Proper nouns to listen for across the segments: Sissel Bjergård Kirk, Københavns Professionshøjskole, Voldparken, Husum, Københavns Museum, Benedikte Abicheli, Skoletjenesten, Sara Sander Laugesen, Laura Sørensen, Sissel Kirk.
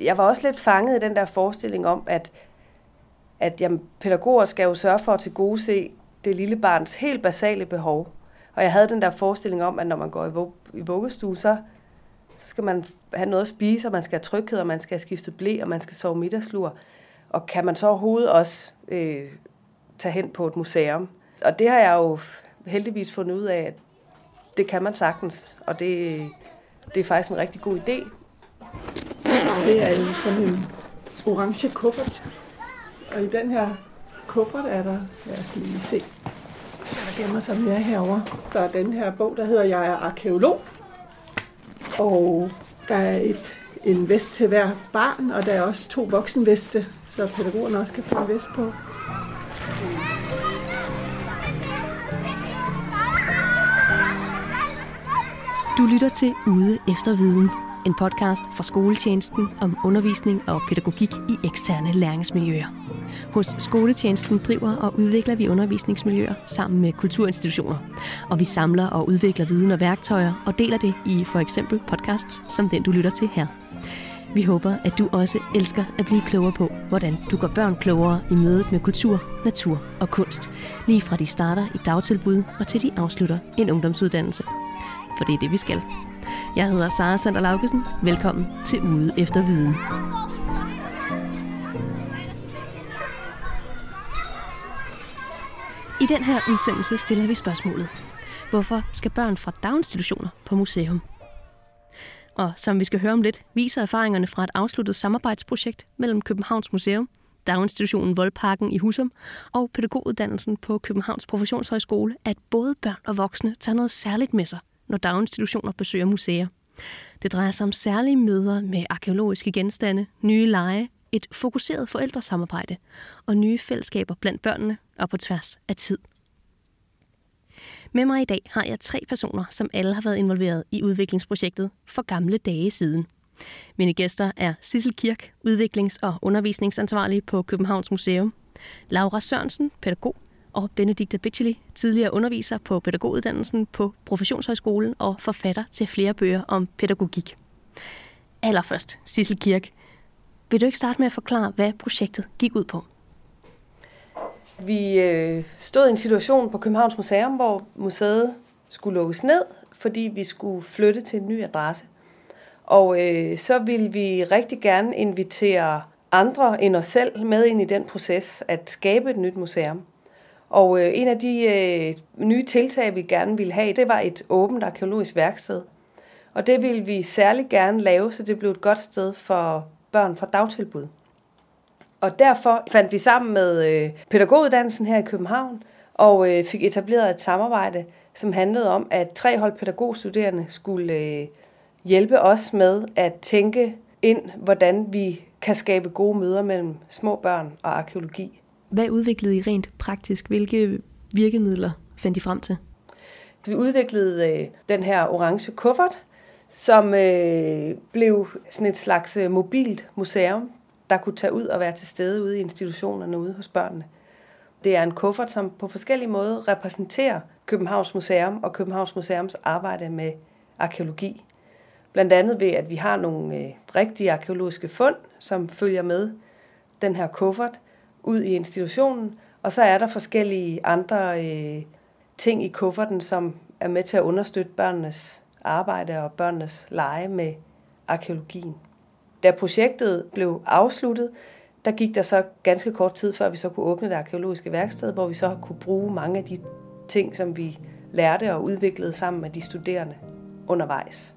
jeg var også lidt fanget i den der forestilling om, at jamen, pædagoger skal jo sørge for at tilgodese det lille barns helt basale behov. Og jeg havde den der forestilling om, at når man går i vuggestue, så skal man have noget at spise, og man skal have tryghed, og man skal have skiftet ble, og man skal sove middagslur. Og kan man så overhovedet også tage hen på et museum? Og det har jeg jo heldigvis fundet ud af, at det kan man sagtens. Og det er faktisk en rigtig god idé. Det er jo sådan en orange kuffert. Og i den her kuffert er der, lad os lige se, der gemmer sig mere herovre. Der er den her bog, der hedder Jeg er arkæolog. Og der er en vest til hver barn, og der er også 2 voksenveste, så pædagogerne også kan få en vest på. Du lytter til Ude efter viden, en podcast fra Skoletjenesten om undervisning og pædagogik i eksterne læringsmiljøer. Hos Skoletjenesten driver og udvikler vi undervisningsmiljøer sammen med kulturinstitutioner, og vi samler og udvikler viden og værktøjer og deler det i for eksempel podcasts som den, du lytter til her. Vi håber, at du også elsker at blive klogere på, hvordan du gør børn klogere i mødet med kultur, natur og kunst, lige fra de starter i dagtilbud og til de afslutter en ungdomsuddannelse. For det er det, vi skal. Jeg hedder Sara Sander Laugesen. Velkommen til Ude efter viden. I den her udsendelse stiller vi spørgsmålet: hvorfor skal børn fra daginstitutioner på museum? Og som vi skal høre om lidt, viser erfaringerne fra et afsluttet samarbejdsprojekt mellem Københavns Museum, daginstitutionen Voldparken i Husum og pædagoguddannelsen på Københavns Professionshøjskole, at både børn og voksne tager noget særligt med sig, når daginstitutioner besøger museer. Det drejer sig om særlige møder med arkæologiske genstande, nye lege, et fokuseret forældresamarbejde og nye fællesskaber blandt børnene og på tværs af tid. Med mig i dag har jeg 3 personer, som alle har været involveret i udviklingsprojektet for gamle dage siden. Mine gæster er Sissel Kirk, udviklings- og undervisningsansvarlig på Københavns Museum, Laura Sørensen, pædagog, og Benedikte Abicheli, tidligere underviser på pædagoguddannelsen på Professionshøjskolen og forfatter til flere bøger om pædagogik. Allerførst, Sissel Kirk, vil du ikke starte med at forklare, hvad projektet gik ud på? Vi stod i en situation på Københavns Museum, hvor museet skulle lukkes ned, fordi vi skulle flytte til en ny adresse. Og så ville vi rigtig gerne invitere andre end os selv med ind i den proces at skabe et nyt museum. Og en af de nye tiltag, vi gerne ville have, det var et åbent arkæologisk værksted. Og det ville vi særlig gerne lave, så det blev et godt sted for børn fra dagtilbud. Og derfor fandt vi sammen med pædagoguddannelsen her i København og fik etableret et samarbejde, som handlede om, at 3 hold pædagogstuderende skulle hjælpe os med at tænke ind, hvordan vi kan skabe gode møder mellem små børn og arkæologi. Hvad udviklede I rent praktisk? Hvilke virkemidler fandt I frem til? Vi udviklede den her orange kuffert, som blev sådan et slags mobilt museum, der kunne tage ud og være til stede ude i institutionerne ude hos børnene. Det er en kuffert, som på forskellige måder repræsenterer Københavns Museum og Københavns Museums arbejde med arkæologi. Blandt andet ved, at vi har nogle rigtige arkæologiske fund, som følger med den her kuffert ud i institutionen, og så er der forskellige andre ting i kufferten, som er med til at understøtte børnenes arbejde og børnenes lege med arkæologien. Da projektet blev afsluttet, der gik der så ganske kort tid, før vi så kunne åbne det arkæologiske værksted, hvor vi så kunne bruge mange af de ting, som vi lærte og udviklede sammen med de studerende undervejs.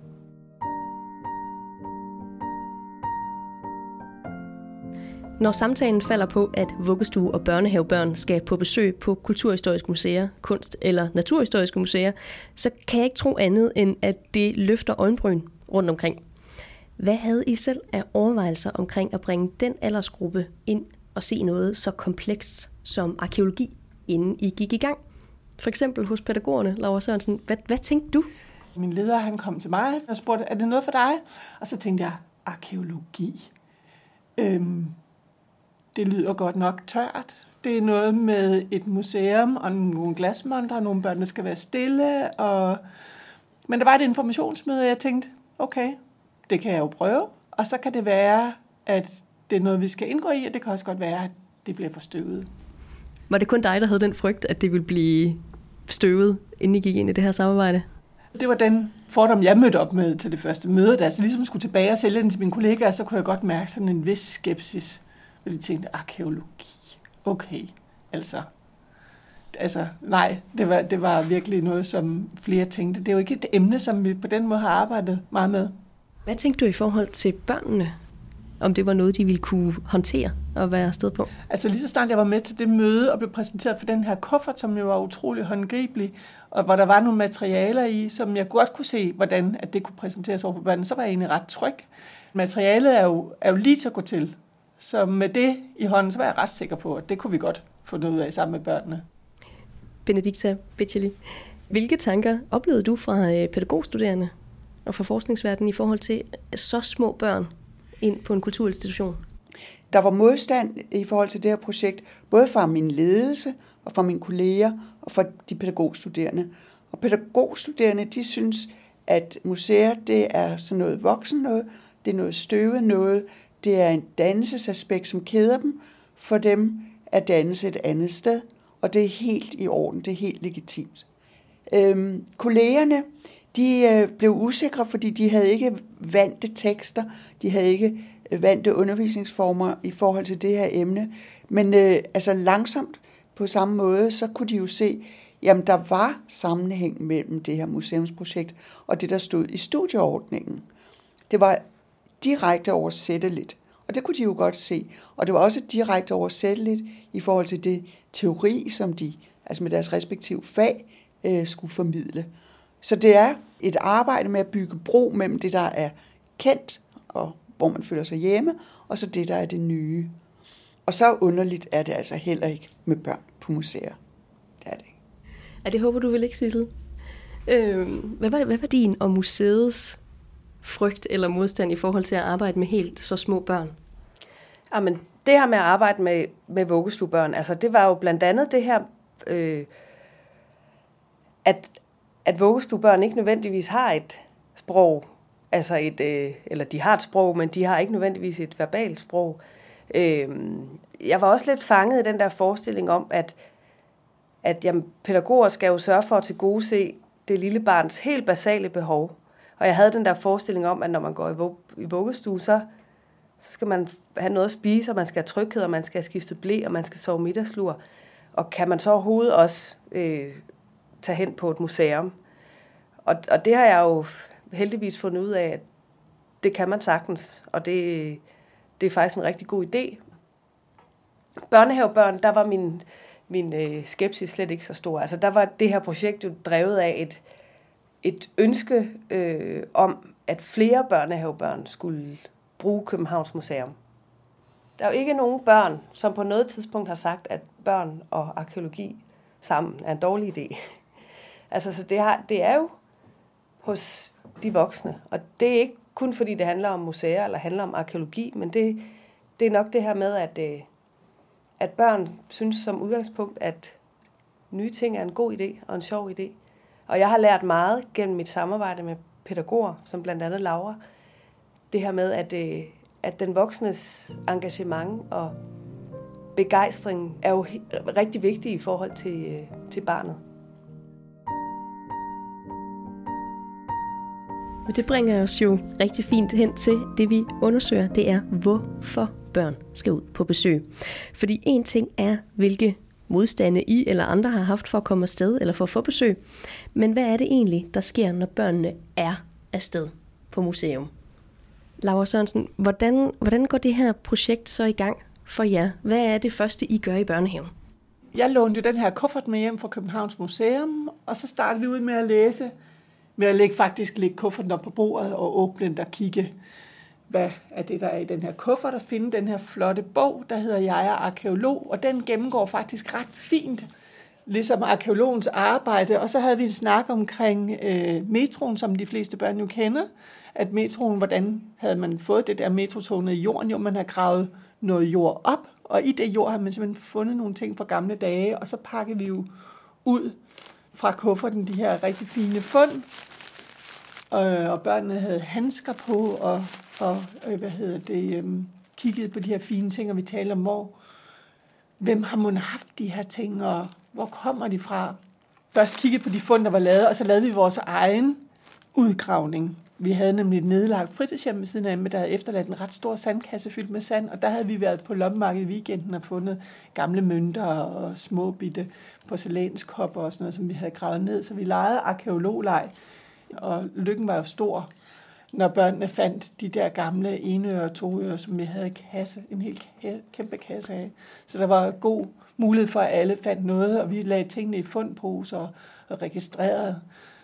Når samtalen falder på, at vuggestue- og børnehavebørn skal på besøg på kulturhistoriske museer, kunst- eller naturhistoriske museer, så kan jeg ikke tro andet, end at det løfter øjenbryn rundt omkring. Hvad havde I selv af overvejelser omkring at bringe den aldersgruppe ind og se noget så komplekst som arkæologi, inden I gik i gang? For eksempel hos pædagogerne, Laura Sørensen. Hvad tænkte du? Min leder, han kom til mig og spurgte, er det noget for dig? Og så tænkte jeg, arkæologi. Det lyder godt nok tørt. Det er noget med et museum og nogle glasmontre, og nogle børn, der skal være stille. Og... Men der var et informationsmøde, og jeg tænkte, okay, det kan jeg jo prøve. Og så kan det være, at det er noget, vi skal indgå i, og det kan også godt være, at det bliver for støvet. Var det kun dig, der havde den frygt, at det ville blive støvet, inden I gik ind i det her samarbejde? Det var den fordom, jeg mødte op med til det første møde, da jeg så ligesom skulle tilbage og sælge den til mine kollegaer, så kunne jeg godt mærke sådan en vis skepsis, hvor de tænkte, arkæologi, okay, altså nej, det var virkelig noget, som flere tænkte. Det er jo ikke et emne, som vi på den måde har arbejdet meget med. Hvad tænkte du i forhold til børnene? Om det var noget, de ville kunne håndtere og være afsted på? Altså lige så snart jeg var med til det møde og blev præsenteret for den her kuffert, som jo var utrolig håndgribelig, og hvor der var nogle materialer i, som jeg godt kunne se, hvordan at det kunne præsenteres over for børnene, så var jeg egentlig ret tryg. Materialet er jo lige til at gå til. Så med det i hånden, så var jeg ret sikker på, at det kunne vi godt få noget ud af sammen med børnene. Benedikte Abicheli, hvilke tanker oplevede du fra pædagogstuderende og fra forskningsverdenen i forhold til så små børn ind på en kulturinstitution? Der var modstand i forhold til det her projekt, både fra min ledelse og fra mine kolleger og fra de pædagogstuderende. Og pædagogstuderende, de synes, at museer, det er sådan noget voksen noget, det er noget støvet noget, det er en dannelsesaspekt, som keder dem. For dem er dannelse et andet sted, og det er helt i orden, det er helt legitimt. Kollegerne, de blev usikre, fordi de havde ikke vante tekster, de havde ikke vante undervisningsformer i forhold til det her emne. Men altså langsomt på samme måde, så kunne de jo se, jamen der var sammenhæng mellem det her museumsprojekt og det, der stod i studieordningen. Det var direkte oversætteligt, og det kunne de jo godt se. Og det var også direkte oversætteligt i forhold til det teori, som de altså med deres respektive fag skulle formidle. Så det er et arbejde med at bygge bro mellem det, der er kendt, og hvor man føler sig hjemme, og så det, der er det nye. Og så underligt er det altså heller ikke med børn på museer. Det er det ikke. Ja, det håber du vel ikke, Sissel. Hvad var din og museets frygt eller modstand i forhold til at arbejde med helt så små børn? Jamen, det her med at arbejde med vuggestuebørn, altså det var jo blandt andet det her, at vuggestuebørn ikke nødvendigvis har et sprog, altså eller de har et sprog, men de har ikke nødvendigvis et verbalt sprog. Jeg var også lidt fanget i den der forestilling om, at jamen, pædagoger skal jo sørge for at tilgodese det lille barns helt basale behov. Og jeg havde den der forestilling om, at når man går i vuggestue, så skal man have noget at spise, og man skal have tryghed, og man skal have skiftet ble, og man skal sove middagslur. Og kan man så overhovedet også tage hen på et museum? Og det har jeg jo heldigvis fundet ud af, at det kan man sagtens, og det er faktisk en rigtig god idé. Børnehavebørn, der var min skepsis slet ikke så stor. Altså der var det her projekt jo drevet af et ønske om, at flere børnehavebørn skulle bruge Københavns Museum. Der er jo ikke nogen børn, som på noget tidspunkt har sagt, at børn og arkæologi sammen er en dårlig idé. Altså, så det er jo hos de voksne, og det er ikke kun fordi det handler om museer eller handler om arkæologi, men det er nok det her med, at børn synes som udgangspunkt, at nye ting er en god idé og en sjov idé. Og jeg har lært meget gennem mit samarbejde med pædagoger, som blandt andet Laura, det her med, at den voksnes engagement og begejstring er jo rigtig vigtig i forhold til barnet. Men det bringer os jo rigtig fint hen til det, vi undersøger. Det er, hvorfor børn skal ud på besøg. Fordi en ting er, hvilke modstande I eller andre har haft for at komme afsted eller for at få besøg. Men hvad er det egentlig, der sker, når børnene er afsted på museum? Laura Sørensen, hvordan går det her projekt så i gang for jer? Hvad er det første, I gør i børnehaven? Jeg lånte jo den her kuffert med hjem fra Københavns Museum, og så startede vi ud med at læse, med at lægge kufferten op på bordet og åbne den og kigge, hvad er det, der er i den her kuffert, og finde den her flotte bog, der hedder Jeg er arkæolog, og den gennemgår faktisk ret fint, ligesom arkæologens arbejde. Og så havde vi en snak omkring metroen, som de fleste børn jo kender, at metroen, hvordan havde man fået det der metrotog ned i jorden? Jo, man har gravet noget jord op, og i det jord har man simpelthen fundet nogle ting fra gamle dage, og så pakkede vi jo ud fra kufferten de her rigtig fine fund, og børnene havde handsker på, og kiggede på de her fine ting, og vi talte om, hvem har man haft de her ting, og hvor kommer de fra? Først kiggede på de fund, der var lavet, og så lavede vi vores egen udgravning. Vi havde nemlig et nedlagt fritidshjem ved siden af, men der havde efterladt en ret stor sandkasse fyldt med sand, og der havde vi været på loppemarkedet i weekenden og fundet gamle mønter og små bitte porcelænskopper og sådan noget, som vi havde gravet ned. Så vi legede arkæologleg, og lykken var jo stor, når børnene fandt de der gamle enører og toører, som vi havde kæmpe kasse af. Så der var god mulighed for, at alle fandt noget, og vi lagde tingene i fundposer og registrerede,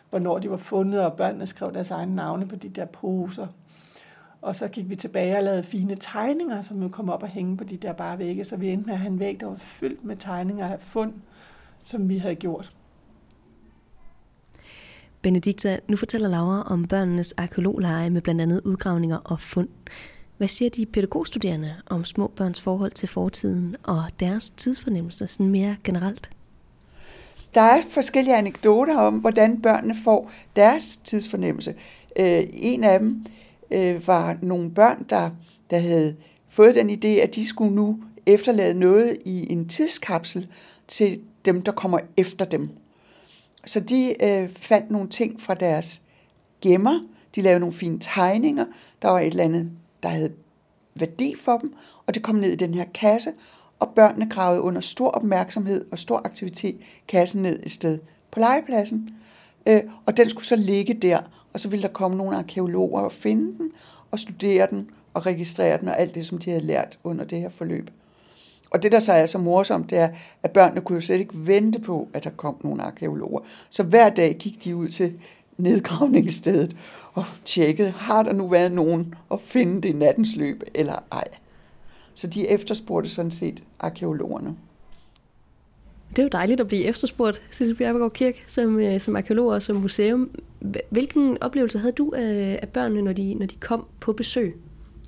hvornår de var fundet, og børnene skrev deres egne navne på de der poser. Og så gik vi tilbage og lavede fine tegninger, som jo kom op og hænge på de der bare vægge, så vi endte med at have en væg, der var fyldt med tegninger af fund, som vi havde gjort. Benedikte, nu fortæller Laura om børnenes arkæologleje med blandt andet udgravninger og fund. Hvad siger de pædagogstuderende om små børns forhold til fortiden og deres tidsfornemmelser sådan mere generelt? Der er forskellige anekdoter om, hvordan børnene får deres tidsfornemmelse. En af dem var nogle børn, der havde fået den idé, at de skulle nu efterlade noget i en tidskapsel til dem, der kommer efter dem. Så de fandt nogle ting fra deres gemmer. De lavede nogle fine tegninger. Der var et eller andet, der havde værdi for dem, og det kom ned i den her kasse, og børnene gravede under stor opmærksomhed og stor aktivitet kassen ned et sted på legepladsen. Og den skulle så ligge der, og så ville der komme nogle arkæologer og finde den, og studere den, og registrere den, og alt det, som de havde lært under det her forløb. Og det, der så er så morsomt, det er, at børnene kunne jo slet ikke vente på, at der kom nogle arkæologer. Så hver dag gik de ud til nedgravningsstedet og tjekkede, har der nu været nogen at finde det i nattens løb eller ej. Så de efterspurgte sådan set arkæologerne. Det er jo dejligt at blive efterspurgt, Sissel Kirk, som arkæolog og som museum. Hvilken oplevelse havde du af børnene, når de kom på besøg?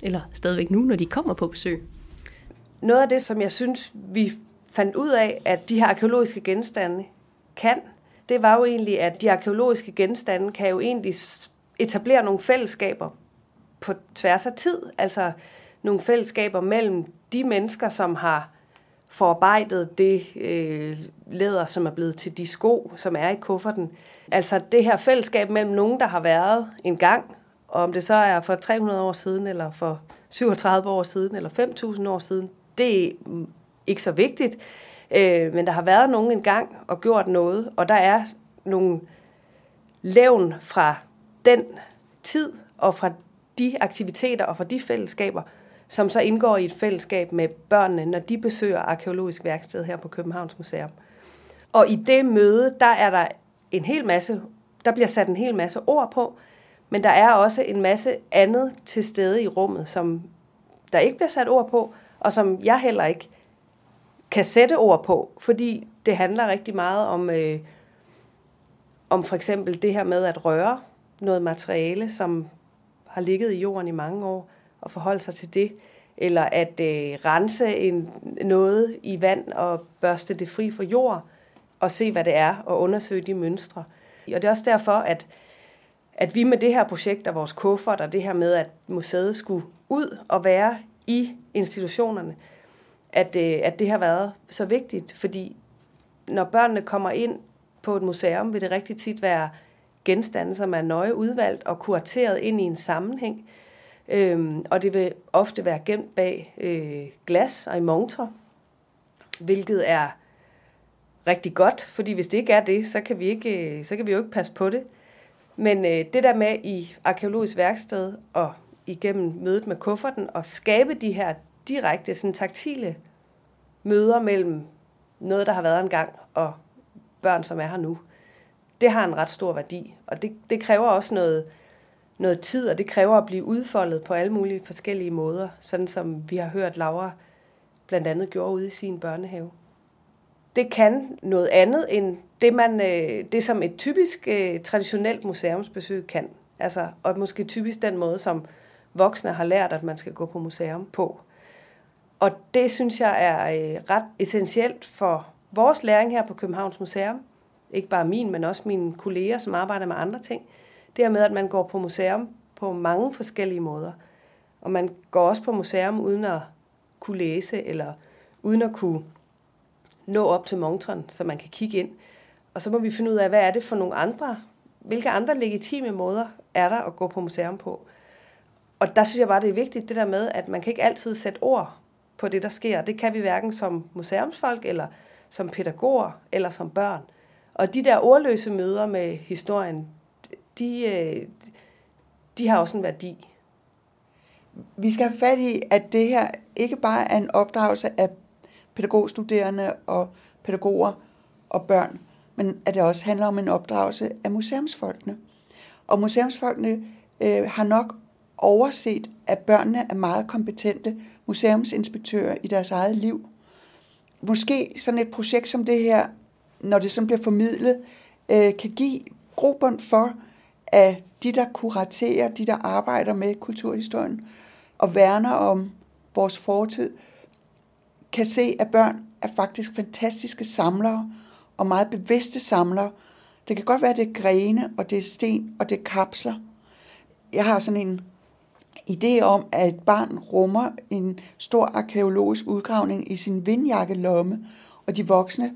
Eller stadigvæk nu, når de kommer på besøg? Noget af det, som jeg synes, vi fandt ud af, at de her arkæologiske genstande kan, det var jo egentlig, at de arkæologiske genstande kan jo egentlig etablere nogle fællesskaber på tværs af tid. Altså nogle fællesskaber mellem de mennesker, som har forarbejdet det læder, som er blevet til de sko, som er i kufferten. Altså det her fællesskab mellem nogen, der har været en gang, og om det så er for 300 år siden, eller for 37 år siden, eller 5.000 år siden, det er ikke så vigtigt. Men der har været nogen engang og gjort noget, og der er nogle levn fra den tid og fra de aktiviteter og fra de fællesskaber, som så indgår i et fællesskab med børnene, når de besøger arkæologisk værksted her på Københavns Museum. Og i det møde, der bliver sat en hel masse ord på, men der er også en masse andet til stede i rummet, som der ikke bliver sat ord på, og som jeg heller ikke kan sætte ord på, fordi det handler rigtig meget om for eksempel det her med at røre noget materiale, som har ligget i jorden i mange år, og forholde sig til det, eller at rense noget i vand og børste det fri for jord, og se, hvad det er, og undersøge de mønstre. Og det er også derfor, at vi med det her projekt og vores kuffert og det her med, at museet skulle ud og være i institutionerne, at det har været så vigtigt, fordi når børnene kommer ind på et museum, vil det rigtig tit være genstande, som er nøje udvalgt og kurateret ind i en sammenhæng, og det vil ofte være gemt bag glas og i montrer, hvilket er rigtig godt, fordi hvis det ikke er det, så kan vi jo ikke passe på det. Men det der med i arkæologisk værksted og igennem mødet med kufferten og skabe de her direkte sådan taktile møder mellem noget, der har været engang, og børn, som er her nu, det har en ret stor værdi. Og det kræver også noget tid, og det kræver at blive udfoldet på alle mulige forskellige måder, sådan som vi har hørt Laura blandt andet gjorde ude i sin børnehave. Det kan noget andet end det som et typisk traditionelt museumsbesøg kan. Altså, og måske typisk den måde, som voksne har lært, at man skal gå på museum på. Og det synes jeg er ret essentielt for vores læring her på Københavns Museum. Ikke bare min, men også mine kolleger, som arbejder med andre ting. Det her med, at man går på museum på mange forskellige måder. Og man går også på museum uden at kunne læse, eller uden at kunne nå op til montren, så man kan kigge ind. Og så må vi finde ud af, hvad er det for nogle andre, hvilke andre legitime måder er der at gå på museum på. Og der synes jeg bare, det er vigtigt det der med, at man kan ikke altid sætte ord på det, der sker. Det kan vi hverken som museumsfolk, eller som pædagoger, eller som børn. Og de der ordløse møder med historien, de har også en værdi. Vi skal have fat i, at det her ikke bare er en opdragelse af pædagogstuderende og pædagoger og børn, men at det også handler om en opdragelse af museumsfolkene. Og museumsfolkene har nok overset, at børnene er meget kompetente museumsinspektører i deres eget liv. Måske sådan et projekt som det her, når det sådan bliver formidlet, kan give grobund for, at de, der kuraterer, de, der arbejder med kulturhistorien og værner om vores fortid, kan se, at børn er faktisk fantastiske samlere og meget bevidste samlere. Det kan godt være, at det er grene, og det er sten, og det er kapsler. Jeg har sådan en idé om, at et barn rummer en stor arkæologisk udgravning i sin vindjakkelomme, og de voksne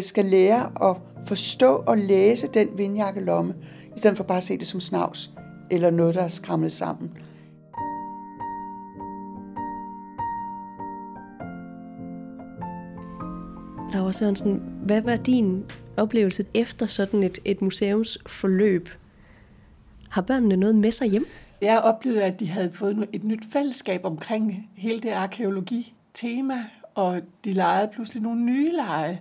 skal lære at forstå og læse den vindjakkelomme, i stedet for bare at se det som snavs eller noget, der er skramlet sammen. Laura Sørensen, hvad var din oplevelse efter sådan et museumsforløb? Har børnene noget med sig hjem? Jeg oplevede, at de havde fået et nyt fællesskab omkring hele det arkæologi-tema, og de legede pludselig nogle nye lege,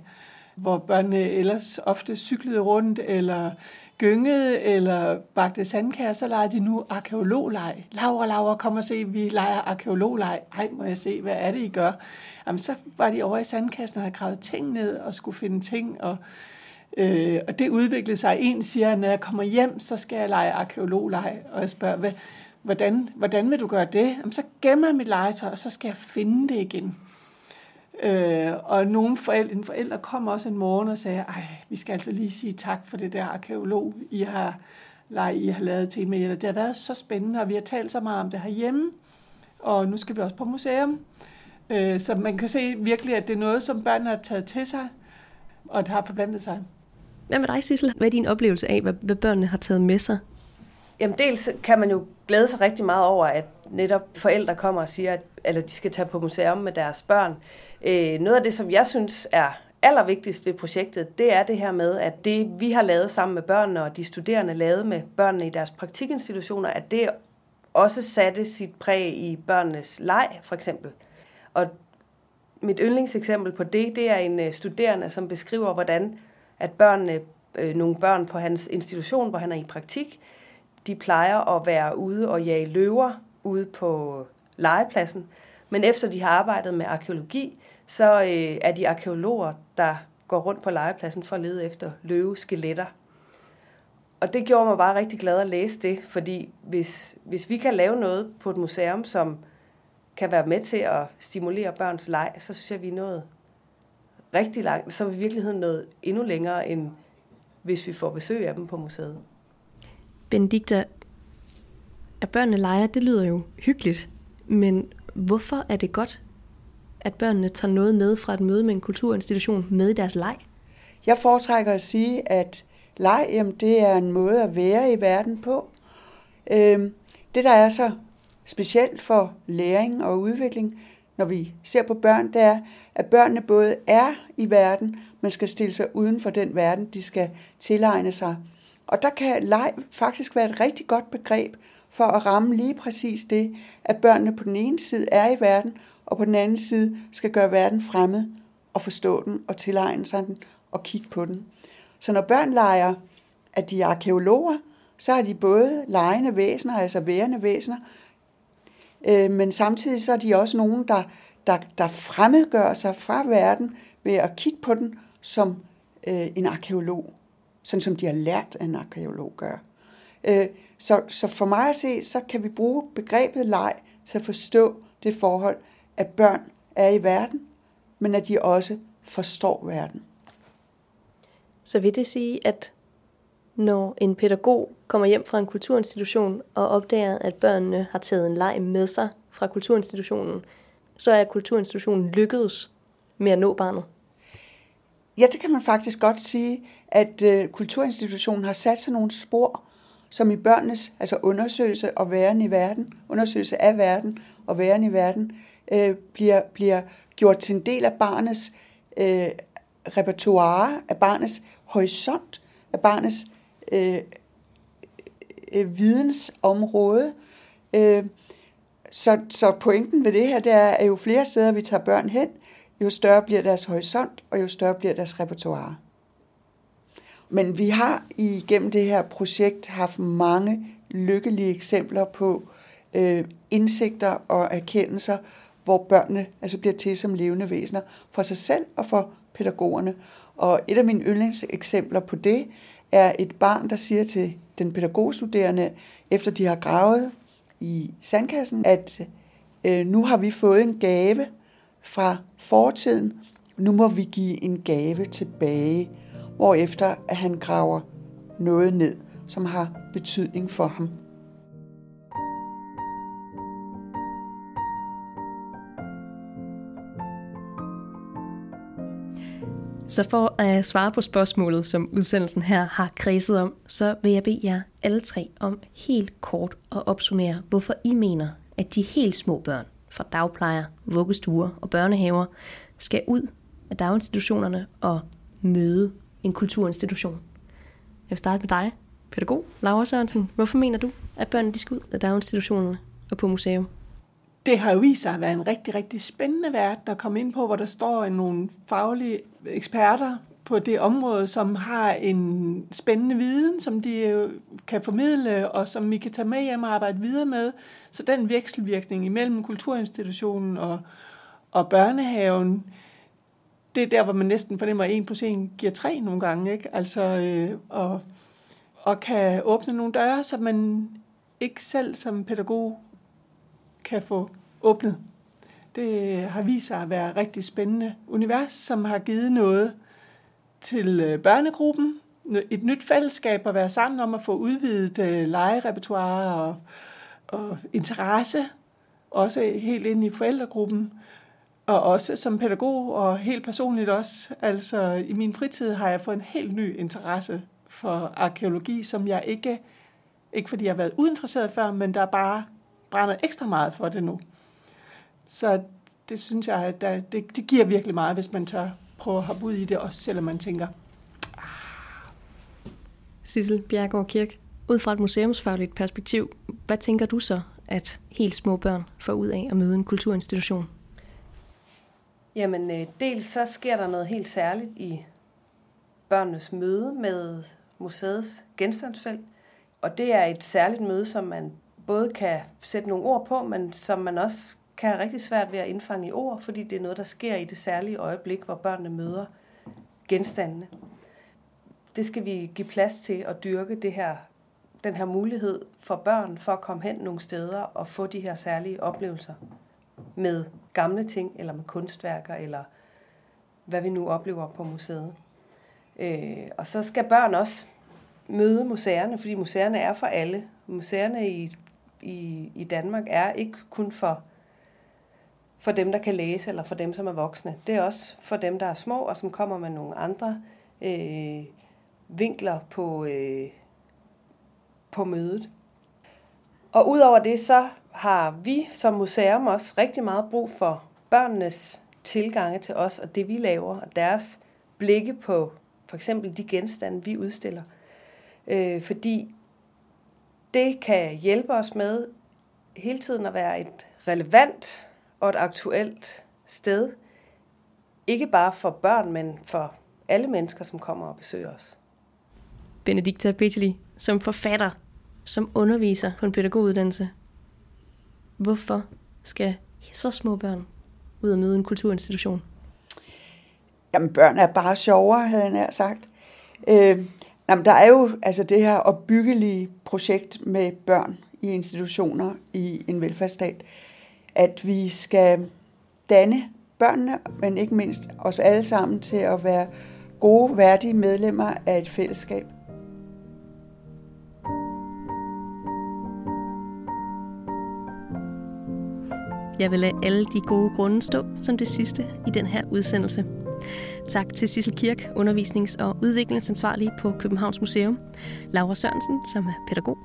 hvor børnene ellers ofte cyklede rundt, eller gyngede, eller bagte sandkasser, så legede de nu arkæologleg. Laura, kom og se, vi leger arkæologleg. Ej, må jeg se, hvad er det, I gør? Jamen, så var de over i sandkassen og havde gravet ting ned, og skulle finde ting, og det udviklede sig. En siger, når jeg kommer hjem, så skal jeg lege arkæologleg. Og jeg spørger, hvordan vil du gøre det? Jamen, så gemmer jeg mit legetøj, og så skal jeg finde det igen. Og nogle forældre kom også en morgen og sagde, ej, vi skal altså lige sige tak for det der arkæolog, I har lavet til med. Det har været så spændende, og vi har talt så meget om det herhjemme, og nu skal vi også på museum. Så man kan se virkelig, at det er noget, som børnene har taget til sig, og det har forblandet sig. Hvad med dig, Sissel? Hvad er din oplevelse af, hvad børnene har taget med sig? Jamen, dels kan man jo glæde sig rigtig meget over, at netop forældre kommer og siger, at de skal tage på museum med deres børn. Noget af det, som jeg synes er allervigtigst ved projektet, det er det her med, at det, vi har lavet sammen med børnene, og de studerende lavede med børnene i deres praktikinstitutioner, at det også satte sit præg i børnenes leg, for eksempel. Og mit yndlingseksempel på det er en studerende, som beskriver, hvordan at nogle børn på hans institution, hvor han er i praktik, de plejer at være ude og jage løver ude på legepladsen. Men efter de har arbejdet med arkæologi, så er de arkæologer, der går rundt på legepladsen for at lede efter løveskeletter. Og det gjorde mig bare rigtig glad at læse det, fordi hvis vi kan lave noget på et museum, som kan være med til at stimulere børns leg, så synes jeg, vi er nået rigtig langt. Så er vi i virkeligheden nået endnu længere, end hvis vi får besøg af dem på museet. Benedikte, at børnene leger, det lyder jo hyggeligt, men hvorfor er det godt, at børnene tager noget med fra et møde med en kulturinstitution med i deres leg? Jeg foretrækker at sige, at leg, jamen, det er en måde at være i verden på. Det, der er så specielt for læring og udvikling, når vi ser på børn, det er, at børnene både er i verden, men skal stille sig uden for den verden, de skal tilegne sig. Og der kan leg faktisk være et rigtig godt begreb for at ramme lige præcis det, at børnene på den ene side er i verden, og på den anden side skal gøre verden fremmed og forstå den og tilegne sig den og kigge på den. Så når børn leger, at de er arkæologer, så er de både legende væsener, altså værende væsener, men samtidig så er de også nogen, der fremmedgør sig fra verden ved at kigge på den som en arkæolog, sådan som de har lært, at en arkæolog gør. Så for mig at se, så kan vi bruge begrebet leg til at forstå det forhold, at børn er i verden, men at de også forstår verden. Så vil det sige, at når en pædagog kommer hjem fra en kulturinstitution og opdager, at børnene har taget en leg med sig fra kulturinstitutionen, så er kulturinstitutionen lykkedes med at nå barnet? Ja, det kan man faktisk godt sige, at kulturinstitutionen har sat sig nogle spor, som i børnenes, altså undersøgelse og væren i verden, undersøgelse af verden og væren i verden, bliver gjort til en del af barnets repertoire, af barnets horisont, af barnets vidensområde. Så pointen ved det her, det er, at jo flere steder vi tager børn hen, jo større bliver deres horisont, og jo større bliver deres repertoire. Men vi har igennem det her projekt haft mange lykkelige eksempler på indsigter og erkendelser, hvor børnene altså bliver til som levende væsener for sig selv og for pædagogerne. Og et af mine yndlingseksempler på det er et barn, der siger til den pædagogstuderende, efter de har gravet i sandkassen, at nu har vi fået en gave fra fortiden, nu må vi give en gave tilbage, hvorefter at han graver noget ned, som har betydning for ham. Så for at svare på spørgsmålet, som udsendelsen her har kredset om, så vil jeg bede jer alle tre om helt kort at opsummere, hvorfor I mener, at de helt små børn fra dagplejer, vuggestuer og børnehaver skal ud af daginstitutionerne og møde en kulturinstitution. Jeg vil starte med dig, pædagog Laura Sørensen. Hvorfor mener du, at børnene skal ud af daginstitutionerne og på museum? Det har jo vist sig at være en rigtig, rigtig spændende verden at komme ind på, hvor der står nogle faglige eksperter på det område, som har en spændende viden, som de kan formidle, og som vi kan tage med hjem og arbejde videre med. Så den vekselvirkning imellem kulturinstitutionen og børnehaven, det er der, hvor man næsten fornemmer, at 1+1 giver 3 nogle gange, ikke? Altså, og kan åbne nogle døre, så man ikke selv som pædagog kan få åbnet. Det har vist sig at være et rigtig spændende univers, som har givet noget til børnegruppen. Et nyt fællesskab at være sammen om at få udvidet legerepertoire og interesse. Også helt ind i forældregruppen. Og også som pædagog og helt personligt også. Altså i min fritid har jeg fået en helt ny interesse for arkæologi, som jeg ikke fordi jeg har været uinteresseret før, men der bare brænder ekstra meget for det nu. Så det synes jeg, at det giver virkelig meget, hvis man tør prøve at hoppe ud i det, også selvom man tænker. Sissel Bjergård Kirk, ud fra et museumsfagligt perspektiv, hvad tænker du så, at helt små børn får ud af at møde en kulturinstitution? Jamen, dels så sker der noget helt særligt i børnenes møde med museets genstandsfelt, og det er et særligt møde, som man både kan sætte nogle ord på, men som man også kan have rigtig svært ved at indfange i ord, fordi det er noget, der sker i det særlige øjeblik, hvor børnene møder genstandene. Det skal vi give plads til at dyrke den her mulighed for børn for at komme hen nogle steder og få de her særlige oplevelser med gamle ting, eller med kunstværker, eller hvad vi nu oplever på museet. Og så skal børn også møde museerne, fordi museerne er for alle. Museerne i Danmark er ikke kun for dem, der kan læse, eller for dem, som er voksne. Det er også for dem, der er små, og som kommer med nogle andre vinkler på mødet. Og udover det, så har vi som museum også rigtig meget brug for børnenes tilgange til os, og det vi laver, og deres blikke på for eksempel de genstande, vi udstiller. Fordi det kan hjælpe os med hele tiden at være et relevant og et aktuelt sted. Ikke bare for børn, men for alle mennesker, som kommer og besøger os. Benedikte Abicheli, som forfatter, som underviser på en pædagoguddannelse. Hvorfor skal så små børn ud og møde en kulturinstitution? Jamen, børn er bare sjovere, havde jeg nær sagt. Jamen, der er jo altså det her opbyggelige projekt med børn i institutioner i en velfærdsstat, at vi skal danne børnene, men ikke mindst os alle sammen til at være gode, værdige medlemmer af et fællesskab. Jeg vil lade alle de gode grunde stå som det sidste i den her udsendelse. Tak til Sissel Kirk, undervisnings- og udviklingsansvarlig på Københavns Museum, Laura Sørensen, som er pædagog,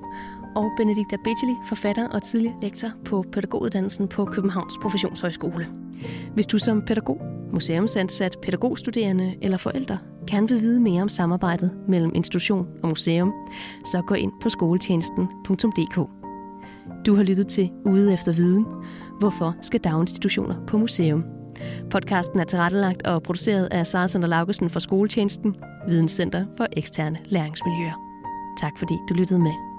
og Benedikte Abicheli, forfatter og tidligere lektor på pædagoguddannelsen på Københavns Professionshøjskole. Hvis du som pædagog, museumsansat, pædagogstuderende eller forældre gerne vil vide mere om samarbejdet mellem institution og museum, så gå ind på skoletjenesten.dk. Du har lyttet til Ude efter viden. Hvorfor skal daginstitutioner på museum? Podcasten er tilrettelagt og produceret af Sara Sander Laugesen fra Skoletjenesten, Videnscenter for eksterne læringsmiljøer. Tak fordi du lyttede med.